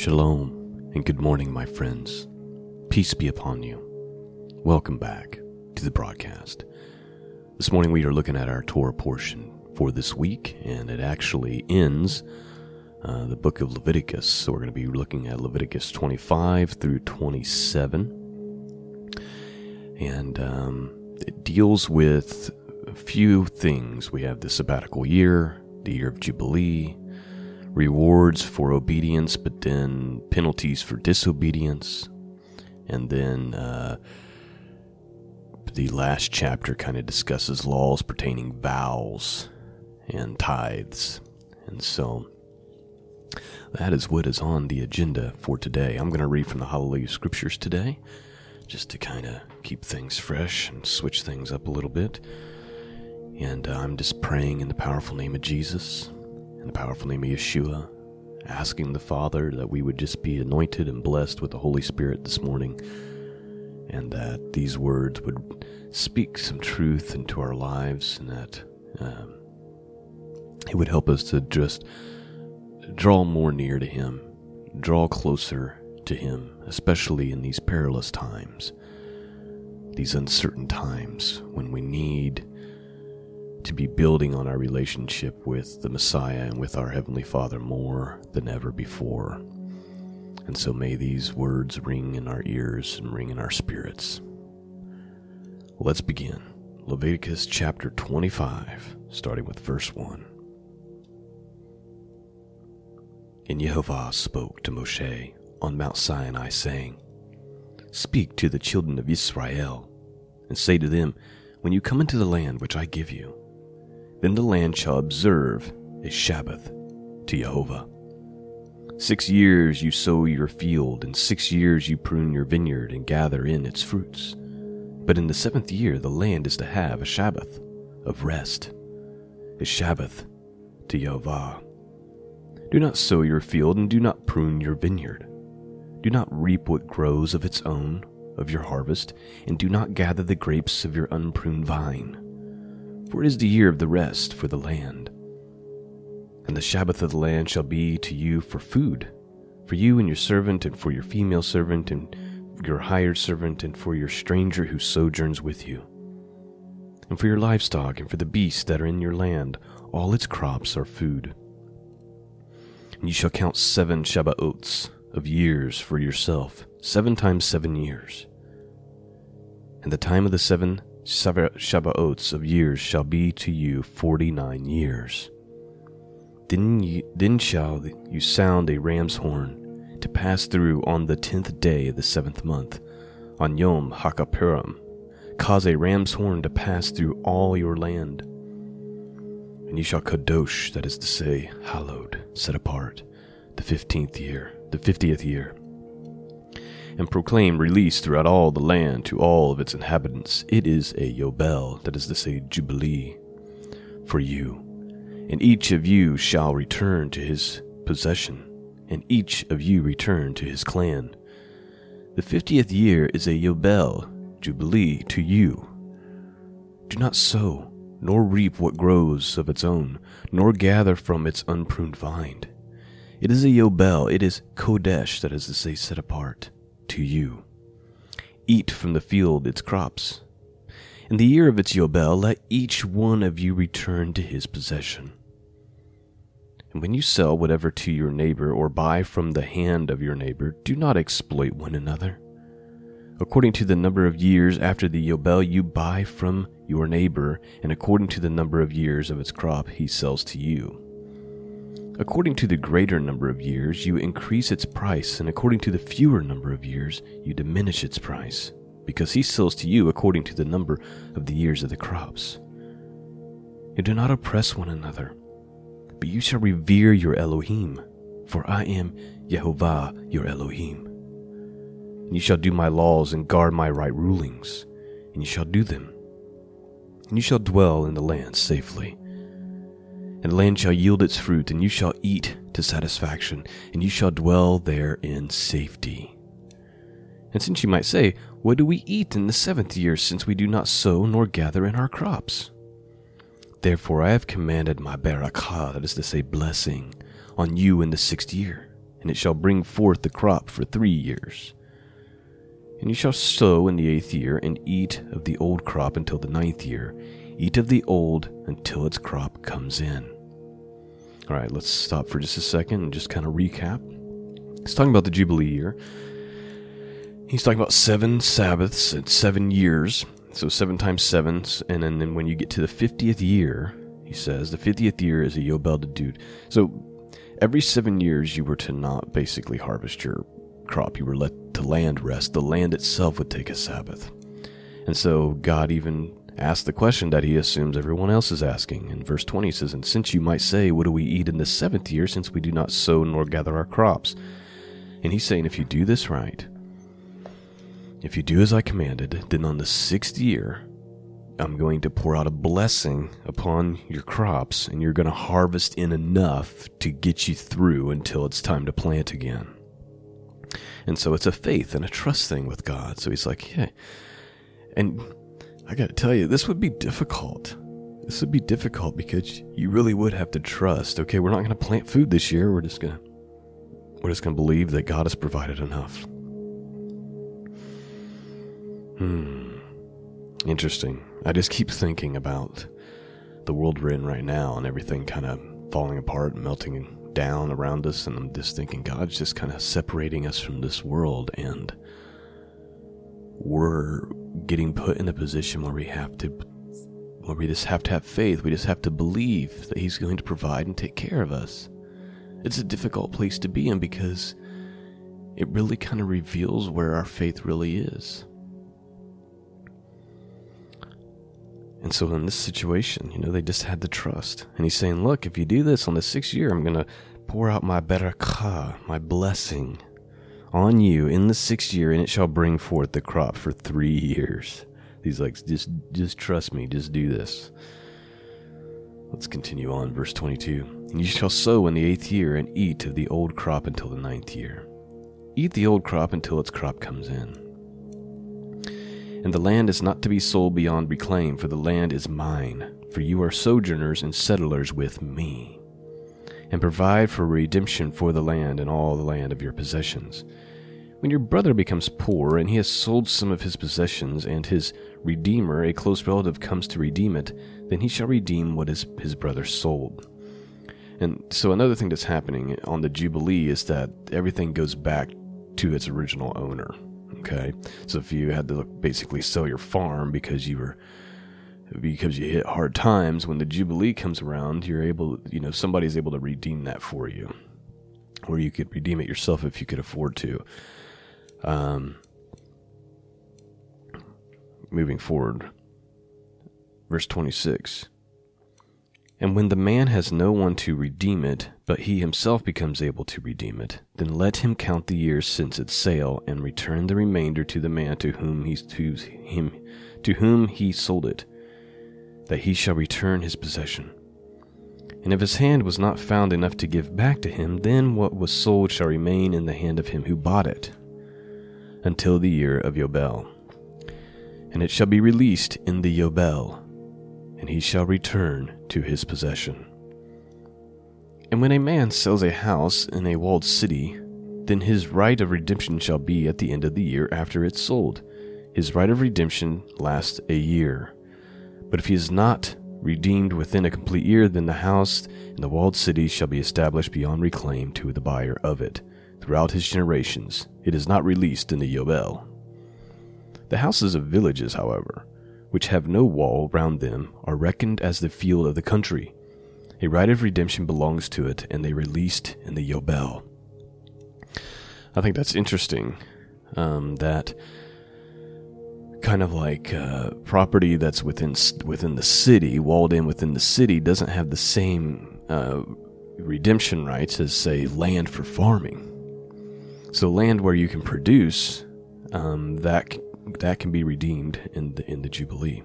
Shalom and good morning, my friends. Peace be upon you. Welcome back to the broadcast. This morning we are looking at our Torah portion for this week, and it actually ends the book of Leviticus. So we're going to be looking at Leviticus 25 through 27, and it deals with a few things. We have the sabbatical year, the year of Jubilee, rewards for obedience, but then penalties for disobedience. And then the last chapter kind of discusses laws pertaining vows and tithes. And so that is what is on the agenda for today. I'm going to read from the Hallelujah Scriptures today, just to kind of keep things fresh and switch things up a little bit. And I'm just praying in the powerful name of Jesus, in the powerful name of Yeshua, asking the Father that we would just be anointed and blessed with the Holy Spirit this morning, and that these words would speak some truth into our lives, and that it would help us to just draw more near to Him, draw closer to Him, especially in these perilous times, these uncertain times when we need to be building on our relationship with the Messiah and with our Heavenly Father more than ever before. And so may these words ring in our ears and ring in our spirits. Let's begin. Leviticus chapter 25, starting with verse 1. And Yehovah spoke to Moshe on Mount Sinai, saying, "Speak to the children of Yisrael, and say to them, when you come into the land which I give you, then the land shall observe a Sabbath to Yehovah. 6 years you sow your field, and 6 years you prune your vineyard and gather in its fruits. But in the seventh year the land is to have a Sabbath of rest, a Sabbath to Yehovah. Do not sow your field, and do not prune your vineyard. Do not reap what grows of its own of your harvest, and do not gather the grapes of your unpruned vine. For it is the year of the rest for the land. And the Sabbath of the land shall be to you for food, for you and your servant, and for your female servant, and your hired servant, and for your stranger who sojourns with you, and for your livestock, and for the beasts that are in your land. All its crops are food. And you shall count 7 Shabbaots of years for yourself, 7 times 7 years. And the time of the 7 Shabbaots of years shall be to you 49 years. Then shall you sound a ram's horn to pass through on the 10th day of the 7th month, on Yom HaKippurim. Cause a ram's horn to pass through all your land. And you shall kadosh, that is to say, hallowed, set apart, the 50th year. And proclaim release throughout all the land to all of its inhabitants. It is a Yobel, that is to say, Jubilee, for you. And each of you shall return to his possession, and each of you return to his clan. The 50th year is a Yobel, Jubilee, to you. Do not sow, nor reap what grows of its own, nor gather from its unpruned vine. It is a Yobel, it is Kodesh, that is to say, set apart, to you. Eat from the field its crops. In the year of its Yobel, let each one of you return to his possession. And when you sell whatever to your neighbor, or buy from the hand of your neighbor, do not exploit one another. According to the number of years after the Yobel you buy from your neighbor, and according to the number of years of its crop he sells to you. According to the greater number of years, you increase its price, and according to the fewer number of years, you diminish its price, because he sells to you according to the number of the years of the crops. You do not oppress one another, but you shall revere your Elohim, for I am Yehovah your Elohim. And you shall do my laws and guard my right rulings, and you shall do them, and you shall dwell in the land safely. And the land shall yield its fruit, and you shall eat to satisfaction, and you shall dwell there in safety. And since you might say, what do we eat in the 7th year, since we do not sow nor gather in our crops? Therefore I have commanded my barakah, that is to say, blessing, on you in the 6th year, and it shall bring forth the crop for 3 years. And you shall sow in the 8th year, and eat of the old crop until the 9th year. Eat of the old until its crop comes in. All right, let's stop for just a second and just kind of recap. He's talking about the Jubilee year. He's talking about 7 Sabbaths at 7 years. So 7 times 7. And then when you get to the 50th year, he says, the 50th year is a Yobel dedut. So every 7 years you were to not basically harvest your crop. You were let to land rest. The land itself would take a Sabbath. And so God even asked the question that he assumes everyone else is asking. In verse 20 he says, and since you might say, what do we eat in the 7th year, since we do not sow nor gather our crops? And he's saying, if you do this right, if you do as I commanded, then on the 6th year, I'm going to pour out a blessing upon your crops, and you're going to harvest in enough to get you through until it's time to plant again. And so it's a faith and a trust thing with God. So he's like, yeah. And I got to tell you, this would be difficult. This would be difficult because you really would have to trust. Okay, we're not going to plant food this year. We're just going to believe that God has provided enough. Interesting. I just keep thinking about the world we're in right now and everything kind of falling apart and melting down around us. And I'm just thinking God's just kind of separating us from this world, and we're getting put in a position where we just have to have faith. We just have to believe that he's going to provide and take care of us. It's a difficult place to be in because it really kind of reveals where our faith really is. And so in this situation, they just had the trust. And he's saying, look, if you do this on the 6th year, I'm going to pour out my barakah, my blessing, on you in the 6th year, and it shall bring forth the crop for 3 years. He's like, just trust me, just do this. Let's continue on, verse 22. And you shall sow in the 8th year, and eat of the old crop until the 9th year. Eat the old crop until its crop comes in. And the land is not to be sold beyond reclaim, for the land is mine, for you are sojourners and settlers with me. And provide for redemption for the land and all the land of your possessions. When your brother becomes poor, and he has sold some of his possessions, and his redeemer, a close relative, comes to redeem it, then he shall redeem what is his brother sold. And so another thing that's happening on the Jubilee is that everything goes back to its original owner. Okay, so if you had to basically sell your farm because you hit hard times, when the Jubilee comes around, you're able, somebody's able to redeem that for you, or you could redeem it yourself if you could afford to. Moving forward, verse 26. And when the man has no one to redeem it, but he himself becomes able to redeem it, then let him count the years since its sale, and return the remainder to the man to whom he sold it, that he shall return his possession. And if his hand was not found enough to give back to him, then what was sold shall remain in the hand of him who bought it, until the year of Yobel. And it shall be released in the Yobel, and he shall return to his possession. And when a man sells a house in a walled city, then his right of redemption shall be at the end of the year after it's sold. His right of redemption lasts a year. But if he is not redeemed within a complete year, then the house in the walled city shall be established beyond reclaim to the buyer of it throughout his generations. It is not released in the Yobel. The houses of villages, however, which have no wall round them, are reckoned as the field of the country. A right of redemption belongs to it, and they released in the Yobel. I think that's interesting. That kind of like property that's within the city, walled in within the city, doesn't have the same redemption rights as, say, land for farming. So land where you can produce, that can be redeemed in the Jubilee.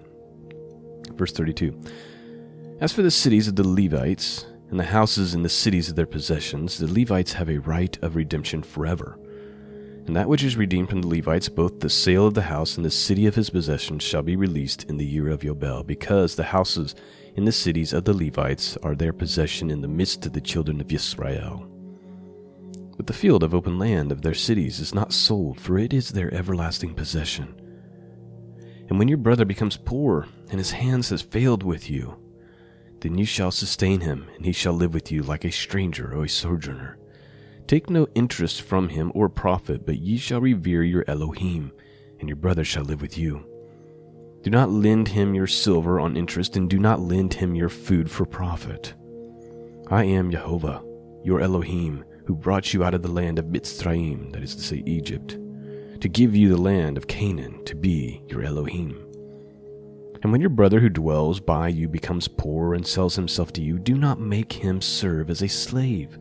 Verse 32. As for the cities of the Levites, and the houses in the cities of their possessions, the Levites have a right of redemption forever. And that which is redeemed from the Levites, both the sale of the house and the city of his possessions, shall be released in the year of Yobel, because the houses in the cities of the Levites are their possession in the midst of the children of Yisrael. But the field of open land of their cities is not sold, for it is their everlasting possession. And when your brother becomes poor, and his hands has failed with you, then you shall sustain him, and he shall live with you like a stranger or a sojourner. Take no interest from him or profit, but ye shall revere your Elohim, and your brother shall live with you. Do not lend him your silver on interest, and do not lend him your food for profit. I am Yehovah, your Elohim, who brought you out of the land of Mitzrayim, that is to say, Egypt, to give you the land of Canaan to be your Elohim. And when your brother who dwells by you becomes poor and sells himself to you, do not make him serve as a slave,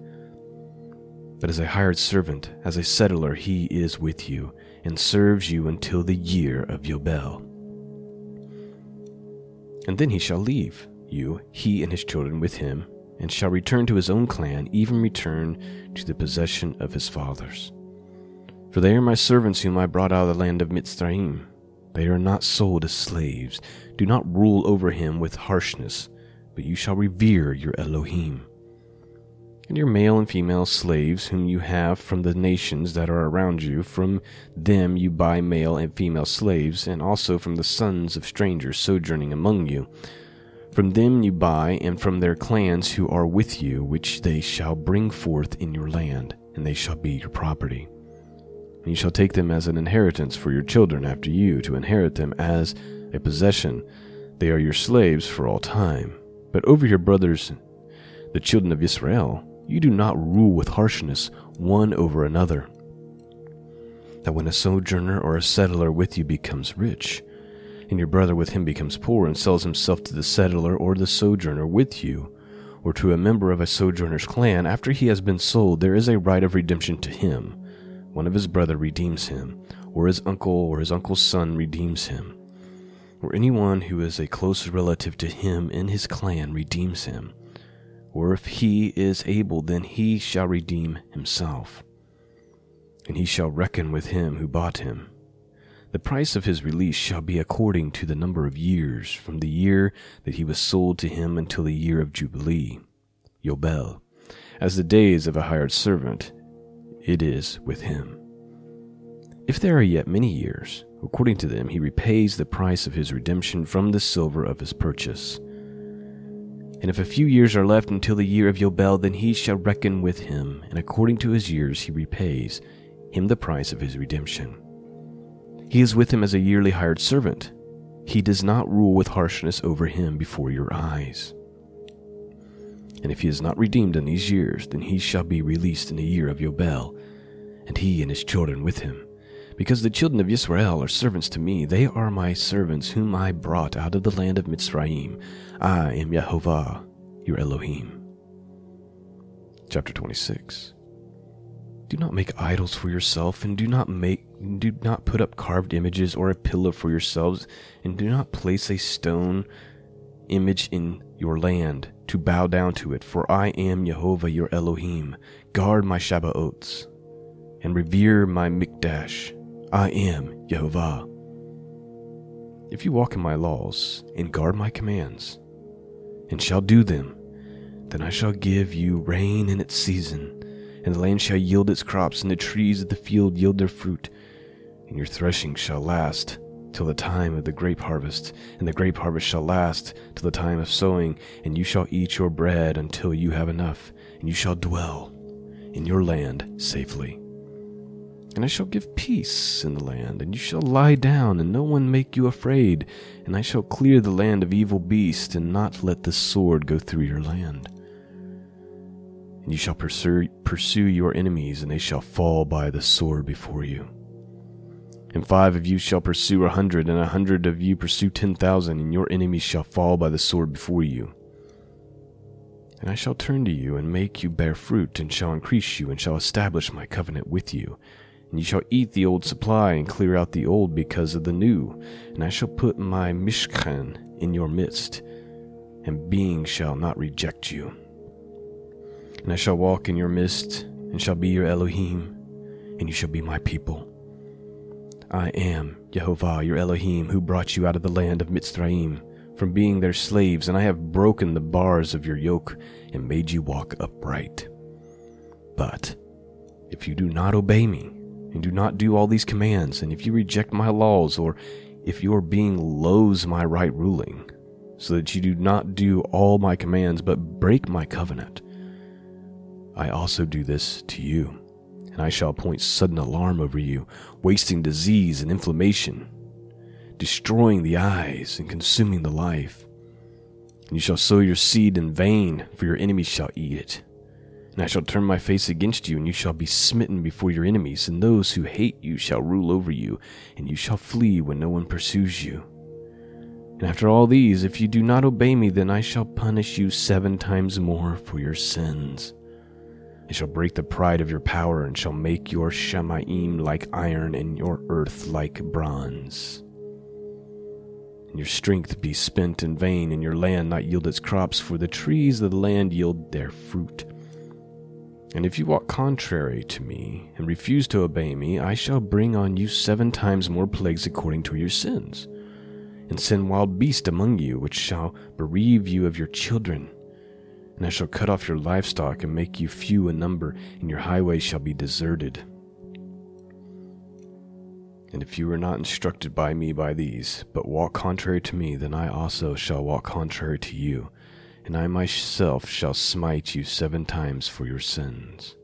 but as a hired servant, as a settler he is with you, and serves you until the year of Yobel. And then he shall leave you, he and his children with him, and shall return to his own clan, even return to the possession of his fathers. For they are my servants whom I brought out of the land of Mitzrayim. They are not sold as slaves. Do not rule over him with harshness, but you shall revere your Elohim. And your male and female slaves whom you have from the nations that are around you, from them you buy male and female slaves, and also from the sons of strangers sojourning among you. From them you buy, and from their clans who are with you, which they shall bring forth in your land, and they shall be your property. And you shall take them as an inheritance for your children after you, to inherit them as a possession. They are your slaves for all time. But over your brothers, the children of Yisrael, you do not rule with harshness one over another. That when a sojourner or a settler with you becomes rich, and your brother with him becomes poor and sells himself to the settler or the sojourner with you, or to a member of a sojourner's clan, after he has been sold, there is a right of redemption to him. One of his brother redeems him, or his uncle or his uncle's son redeems him, or anyone who is a close relative to him in his clan redeems him, or if he is able, then he shall redeem himself, and he shall reckon with him who bought him. The price of his release shall be according to the number of years, from the year that he was sold to him until the year of Jubilee, Yobel, as the days of a hired servant. It is with him. If there are yet many years, according to them, he repays the price of his redemption from the silver of his purchase. And if a few years are left until the year of Yobel, then he shall reckon with him, and according to his years he repays him the price of his redemption. He is with him as a yearly hired servant. He does not rule with harshness over him before your eyes. And if he is not redeemed in these years, then he shall be released in the year of Yobel, and he and his children with him. Because the children of Yisrael are servants to me, they are my servants whom I brought out of the land of Mitzrayim. I am Yehovah, your Elohim. Chapter 26. Do not make idols for yourself, and do not put up carved images or a pillar for yourselves, and do not place a stone image in your land to bow down to it, for I am Yehovah your Elohim. Guard my Shabbaots and revere my Mikdash. I am Yehovah. If you walk in my laws and guard my commands and shall do them, then I shall give you rain in its season, and the land shall yield its crops, and the trees of the field yield their fruit, and your threshing shall last till the time of the grape harvest, and the grape harvest shall last till the time of sowing, and you shall eat your bread until you have enough, and you shall dwell in your land safely. And I shall give peace in the land, and you shall lie down, and no one make you afraid, and I shall clear the land of evil beasts, and not let the sword go through your land. And you shall pursue your enemies, and they shall fall by the sword before you. And 5 of you shall pursue 100, and 100 of you pursue 10,000, and your enemies shall fall by the sword before you. And I shall turn to you, and make you bear fruit, and shall increase you, and shall establish my covenant with you. And you shall eat the old supply, and clear out the old because of the new. And I shall put my mishkan in your midst, and being shall not reject you. And I shall walk in your midst, and shall be your Elohim, and you shall be my people. I am Yehovah, your Elohim, who brought you out of the land of Mitzrayim, from being their slaves, and I have broken the bars of your yoke and made you walk upright. But If you do not obey me and do not do all these commands, and if you reject my laws, or if your being loathes my right ruling, so that you do not do all my commands but break my covenant, I also do this to you, and I shall appoint sudden alarm over you, wasting disease and inflammation, destroying the eyes and consuming the life. And you shall sow your seed in vain, for your enemies shall eat it. And I shall turn my face against you, and you shall be smitten before your enemies, and those who hate you shall rule over you, and you shall flee when no one pursues you. And after all these, if you do not obey me, then I shall punish you 7 times more for your sins. I shall break the pride of your power, and shall make your Shemaim like iron, and your earth like bronze. And your strength be spent in vain, and your land not yield its crops, for the trees of the land yield their fruit. And if you walk contrary to me, and refuse to obey me, I shall bring on you 7 times more plagues according to your sins, and send wild beasts among you, which shall bereave you of your children. And I shall cut off your livestock, and make you few in number, and your highways shall be deserted. And if you are not instructed by me by these, but walk contrary to me, then I also shall walk contrary to you, and I myself shall smite you 7 times for your sins.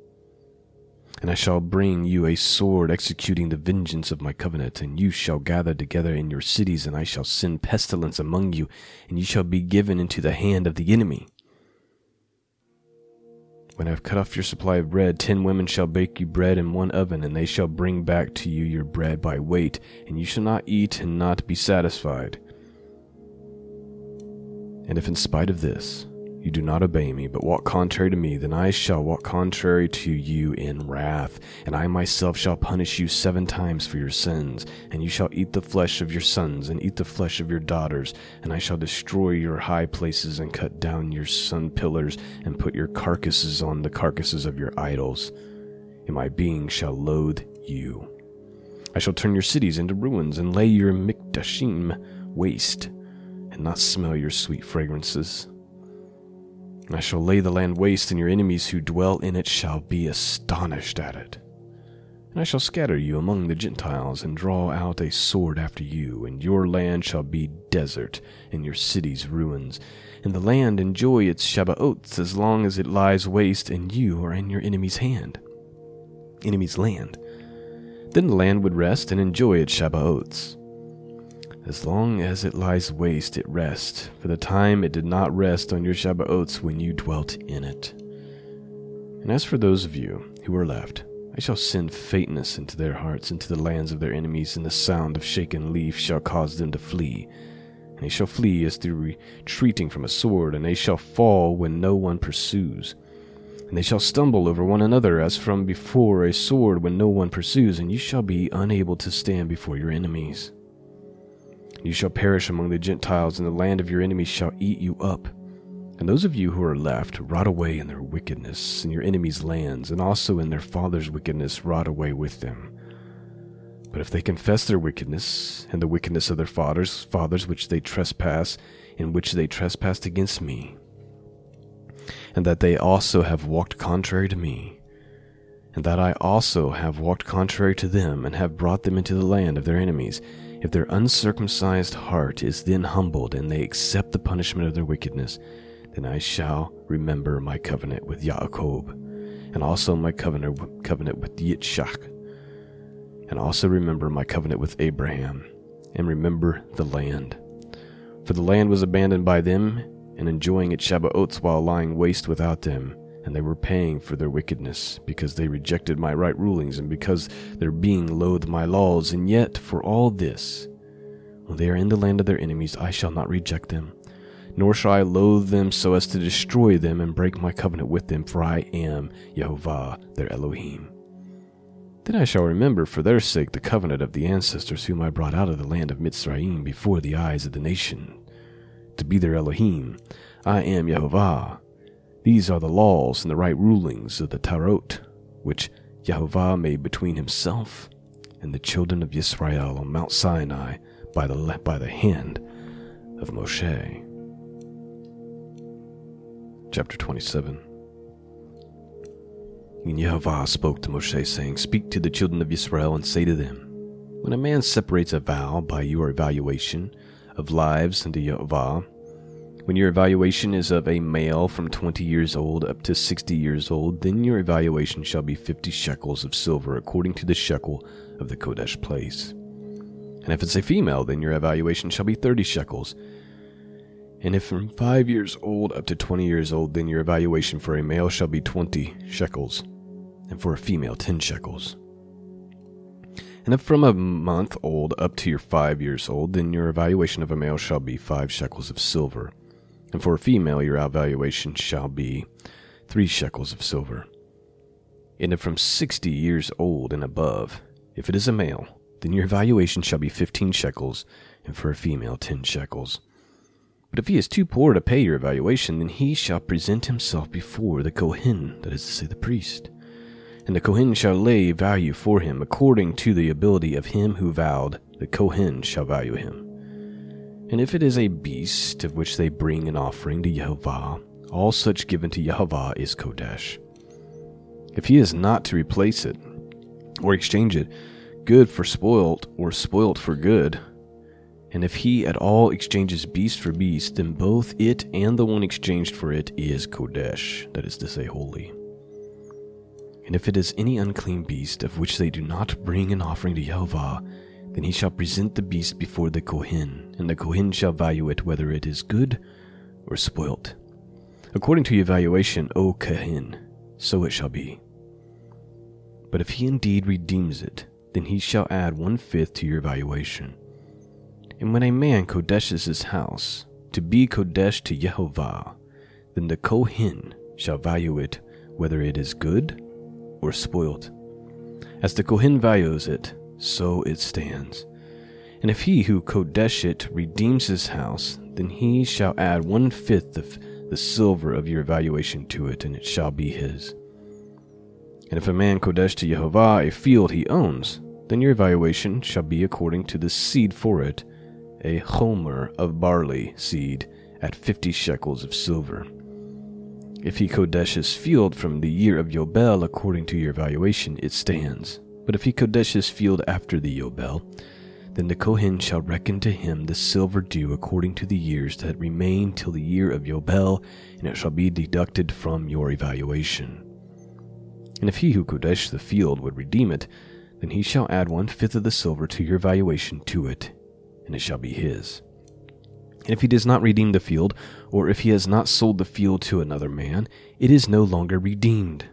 And I shall bring you a sword, executing the vengeance of my covenant, and you shall gather together in your cities, and I shall send pestilence among you, and you shall be given into the hand of the enemy. When I have cut off your supply of bread, 10 women shall bake you bread in one oven, and they shall bring back to you your bread by weight, and you shall not eat and not be satisfied. And if in spite of this you do not obey me, but walk contrary to me, then I shall walk contrary to you in wrath, and I myself shall punish you 7 times for your sins, and you shall eat the flesh of your sons, and eat the flesh of your daughters, and I shall destroy your high places, and cut down your sun pillars, and put your carcasses on the carcasses of your idols, and my being shall loathe you. I shall turn your cities into ruins, and lay your Mikdashim waste, and not smell your sweet fragrances. And I shall lay the land waste, and your enemies who dwell in it shall be astonished at it. And I shall scatter you among the Gentiles, and draw out a sword after you, and your land shall be desert, and your cities ruins. And the land enjoy its Shabbaots as long as it lies waste, and you are in your enemy's land. Then the land would rest and enjoy its Shabbaots. As long as it lies waste, it rests, for the time it did not rest on your Shabbaots when you dwelt in it. And as for those of you who are left, I shall send faintness into their hearts, into the lands of their enemies, and the sound of shaken leaf shall cause them to flee. And they shall flee as through retreating from a sword, and they shall fall when no one pursues. And they shall stumble over one another as from before a sword when no one pursues, and you shall be unable to stand before your enemies. You shall perish among the Gentiles, and the land of your enemies shall eat you up. And those of you who are left rot away in their wickedness, in your enemies' lands, and also in their father's wickedness rot away with them. But if they confess their wickedness, and the wickedness of their fathers in which they trespassed against me, and that they also have walked contrary to me, and that I also have walked contrary to them, and have brought them into the land of their enemies, if their uncircumcised heart is then humbled, and they accept the punishment of their wickedness, then I shall remember my covenant with Yaakov, and also my covenant with Yitzhak, and also remember my covenant with Abraham, and remember the land. For the land was abandoned by them, and enjoying its Shabbaots while lying waste without them, and they were paying for their wickedness, because they rejected my right rulings, and because their being loathed my laws. And yet for all this, when they are in the land of their enemies, I shall not reject them, nor shall I loathe them so as to destroy them and break my covenant with them, for I am Yehovah their Elohim. Then I shall remember for their sake the covenant of the ancestors whom I brought out of the land of Mitzrayim before the eyes of the nation, to be their Elohim. I am Yehovah. These are the laws and the right rulings of the Tarot, which Yehovah made between himself and the children of Yisrael on Mount Sinai by the hand of Moshe. Chapter 27. And Yehovah spoke to Moshe, saying, Speak to the children of Israel and say to them, When a man separates a vow by your evaluation of lives unto Yehovah, when your evaluation is of a male from 20 years old up to 60 years old, then your evaluation shall be 50 shekels of silver, according to the shekel of the Kodesh place. And if it's a female, then your evaluation shall be 30 shekels. And if from 5 years old up to 20 years old, then your evaluation for a male shall be 20 shekels, and for a female 10 shekels. And if from a month old up to your 5 years old, then your evaluation of a male shall be 5 shekels of silver, and for a female your evaluation shall be 3 shekels of silver. And if from 60 years old and above, if it is a male, then your evaluation shall be 15 shekels, and for a female 10 shekels. But if he is too poor to pay your evaluation, then he shall present himself before the Kohen, that is to say, the priest. And the Kohen shall lay value for him according to the ability of him who vowed. The Kohen shall value him. And if it is a beast of which they bring an offering to Yehovah, all such given to Yehovah is Kodesh. If he is not to replace it or exchange it, good for spoilt or spoilt for good, and if he at all exchanges beast for beast, then both it and the one exchanged for it is Kodesh, that is to say, holy. And if it is any unclean beast of which they do not bring an offering to Yehovah, then he shall present the beast before the Kohen, and the Kohen shall value it whether it is good or spoilt. According to your valuation, O Kohen, so it shall be. But if he indeed redeems it, then he shall add 1/5 to your valuation. And when a man kodeshes his house, to be kodesh to Yehovah, then the Kohen shall value it whether it is good or spoilt. As the Kohen values it, so it stands. And if he who kodesh it redeems his house, then he shall add 1/5 of the silver of your valuation to it, and it shall be his. And if a man kodesh to Yehovah a field he owns, then your valuation shall be according to the seed for it, a homer of barley seed at 50 shekels of silver. If he kodeshes field from the year of Yobel according to your valuation, it stands. But if he kodeshes field after the Yobel, then the Kohen shall reckon to him the silver due according to the years that remain till the year of Yobel, and it shall be deducted from your evaluation. And if he who kodesh the field would redeem it, then he shall add 1/5 of the silver to your valuation to it, and it shall be his. And if he does not redeem the field, or if he has not sold the field to another man, it is no longer redeemed.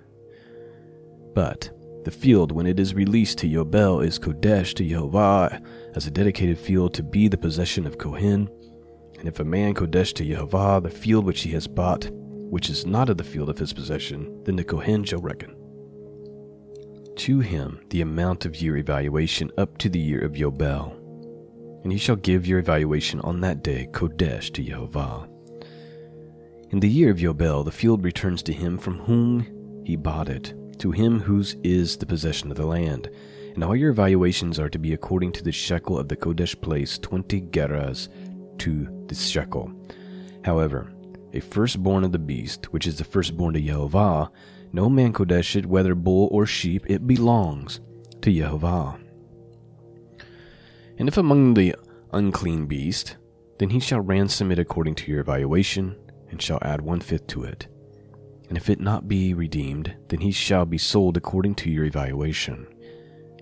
But the field, when it is released to Yobel, is Kodesh to Yehovah as a dedicated field to be the possession of Kohen. And if a man Kodesh to Yehovah the field which he has bought, which is not of the field of his possession, then the Kohen shall reckon to him the amount of your evaluation up to the year of Yobel. And he shall give your evaluation on that day, Kodesh, to Yehovah. In the year of Yobel, the field returns to him from whom he bought it, to him whose is the possession of the land. And all your evaluations are to be according to the shekel of the Kodesh place, 20 gerahs to the shekel. However, a firstborn of the beast, which is the firstborn to Yehovah, no man Kodesh it, whether bull or sheep, it belongs to Yehovah. And if among the unclean beast, then he shall ransom it according to your evaluation, and shall add 1/5 to it. And if it not be redeemed, then he shall be sold according to your evaluation.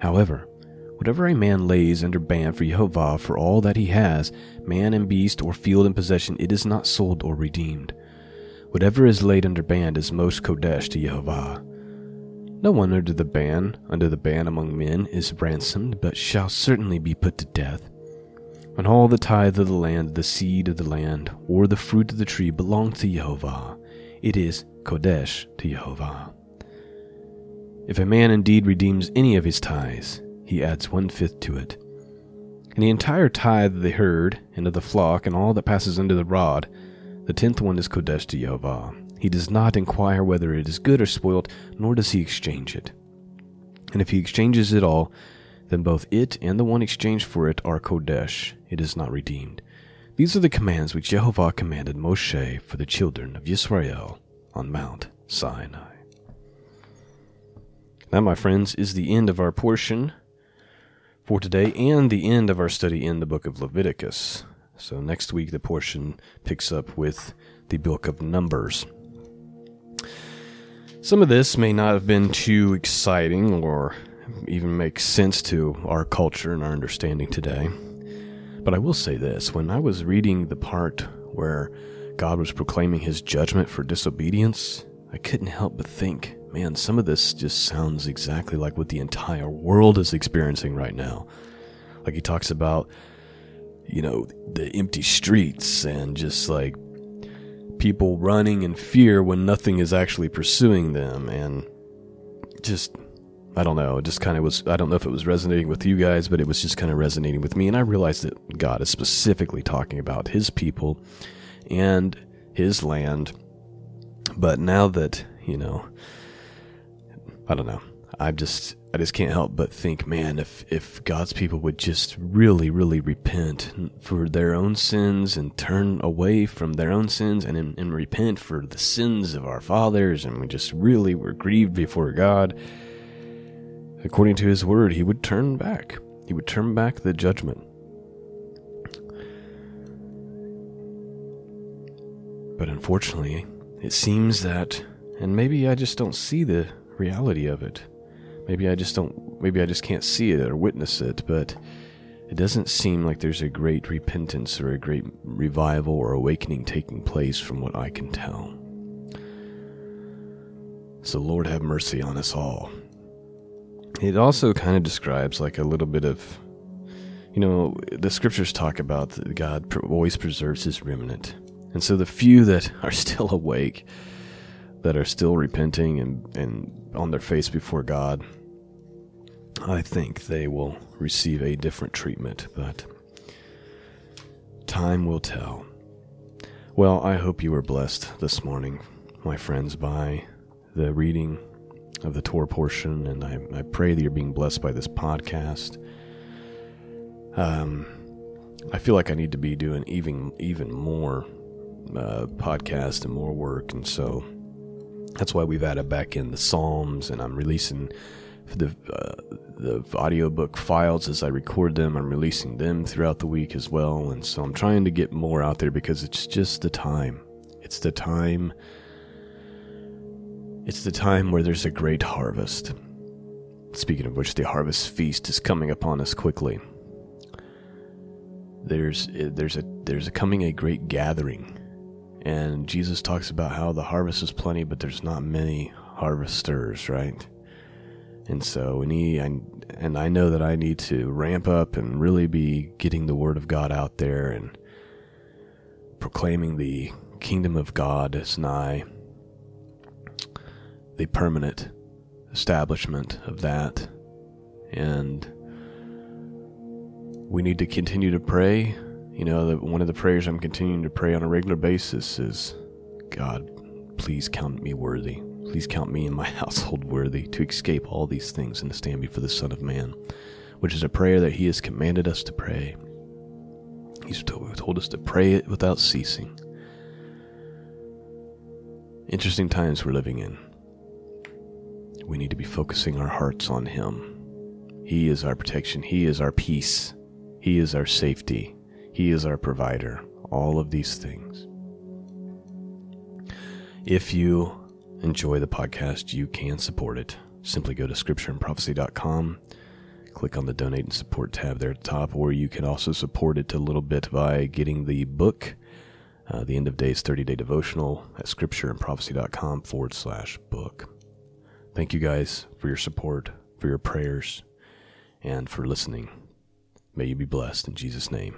However, whatever a man lays under ban for Yehovah for all that he has, man and beast or field and possession, it is not sold or redeemed. Whatever is laid under ban is most Kodesh to Yehovah. No one under the ban among men is ransomed, but shall certainly be put to death. And all the tithe of the land, the seed of the land, or the fruit of the tree belongs to Yehovah. It is Kodesh to Yehovah. If a man indeed redeems any of his tithes, he adds 1/5 to it. And the entire tithe of the herd, and of the flock, and all that passes under the rod, the 10th one is Kodesh to Yehovah. He does not inquire whether it is good or spoilt, nor does he exchange it. And if he exchanges it all, then both it and the one exchanged for it are Kodesh. It is not redeemed. These are the commands which Yehovah commanded Moshe for the children of Yisrael on Mount Sinai. That, my friends, is the end of our portion for today and the end of our study in the book of Leviticus. So next week, the portion picks up with the book of Numbers. Some of this may not have been too exciting or even make sense to our culture and our understanding today. But I will say this, when I was reading the part where God was proclaiming his judgment for disobedience, I couldn't help but think, man, some of this just sounds exactly like what the entire world is experiencing right now. Like he talks about, you know, the empty streets and just like people running in fear when nothing is actually pursuing them. And just, I don't know, it just kind of was, I don't know if it was resonating with you guys, but it was just kind of resonating with me. And I realized that God is specifically talking about his people and his land. But now that, you know, I don't know, I just can't help but think, man, if God's people would just really, really repent for their own sins and turn away from their own sins and repent for the sins of our fathers, and we just really were grieved before God, according to his word, he would turn back. He would turn back the judgment. But unfortunately, it seems that, and maybe I just don't see the reality of it. Maybe I just can't see it or witness it, but it doesn't seem like there's a great repentance or a great revival or awakening taking place from what I can tell. So Lord, have mercy on us all. It also kind of describes like a little bit of, you know, the scriptures talk about that God always preserves his remnant. And so the few that are still awake, that are still repenting and on their face before God, I think they will receive a different treatment, but time will tell. Well, I hope you were blessed this morning, my friends, by the reading of the Torah portion, and I pray that you're being blessed by this podcast. I feel like I need to be doing even more podcast and more work, and so that's why we've added back in the Psalms, and I'm releasing the audiobook files as I record them. I'm releasing them throughout the week as well, and so I'm trying to get more out there because it's just the time. It's the time. It's the time where there's a great harvest. Speaking of which, the harvest feast is coming upon us quickly. There's coming a great gathering. And Jesus talks about how the harvest is plenty, but there's not many harvesters, right? And so I know that I need to ramp up and really be getting the word of God out there and proclaiming the kingdom of God is nigh, the permanent establishment of that. And we need to continue to pray. You know, one of the prayers I'm continuing to pray on a regular basis is, God, please count me worthy. Please count me and my household worthy to escape all these things and to stand before the Son of Man, which is a prayer that he has commanded us to pray. He's told us to pray it without ceasing. Interesting times we're living in. We need to be focusing our hearts on him. He is our protection. He is our peace. He is our safety. He is our provider, all of these things. If you enjoy the podcast, you can support it. Simply go to scriptureandprophecy.com, click on the donate and support tab there at the top, or you can also support it a little bit by getting the book, the End of Days 30-Day Devotional at scriptureandprophecy.com/book. Thank you guys for your support, for your prayers, and for listening. May you be blessed in Jesus' name.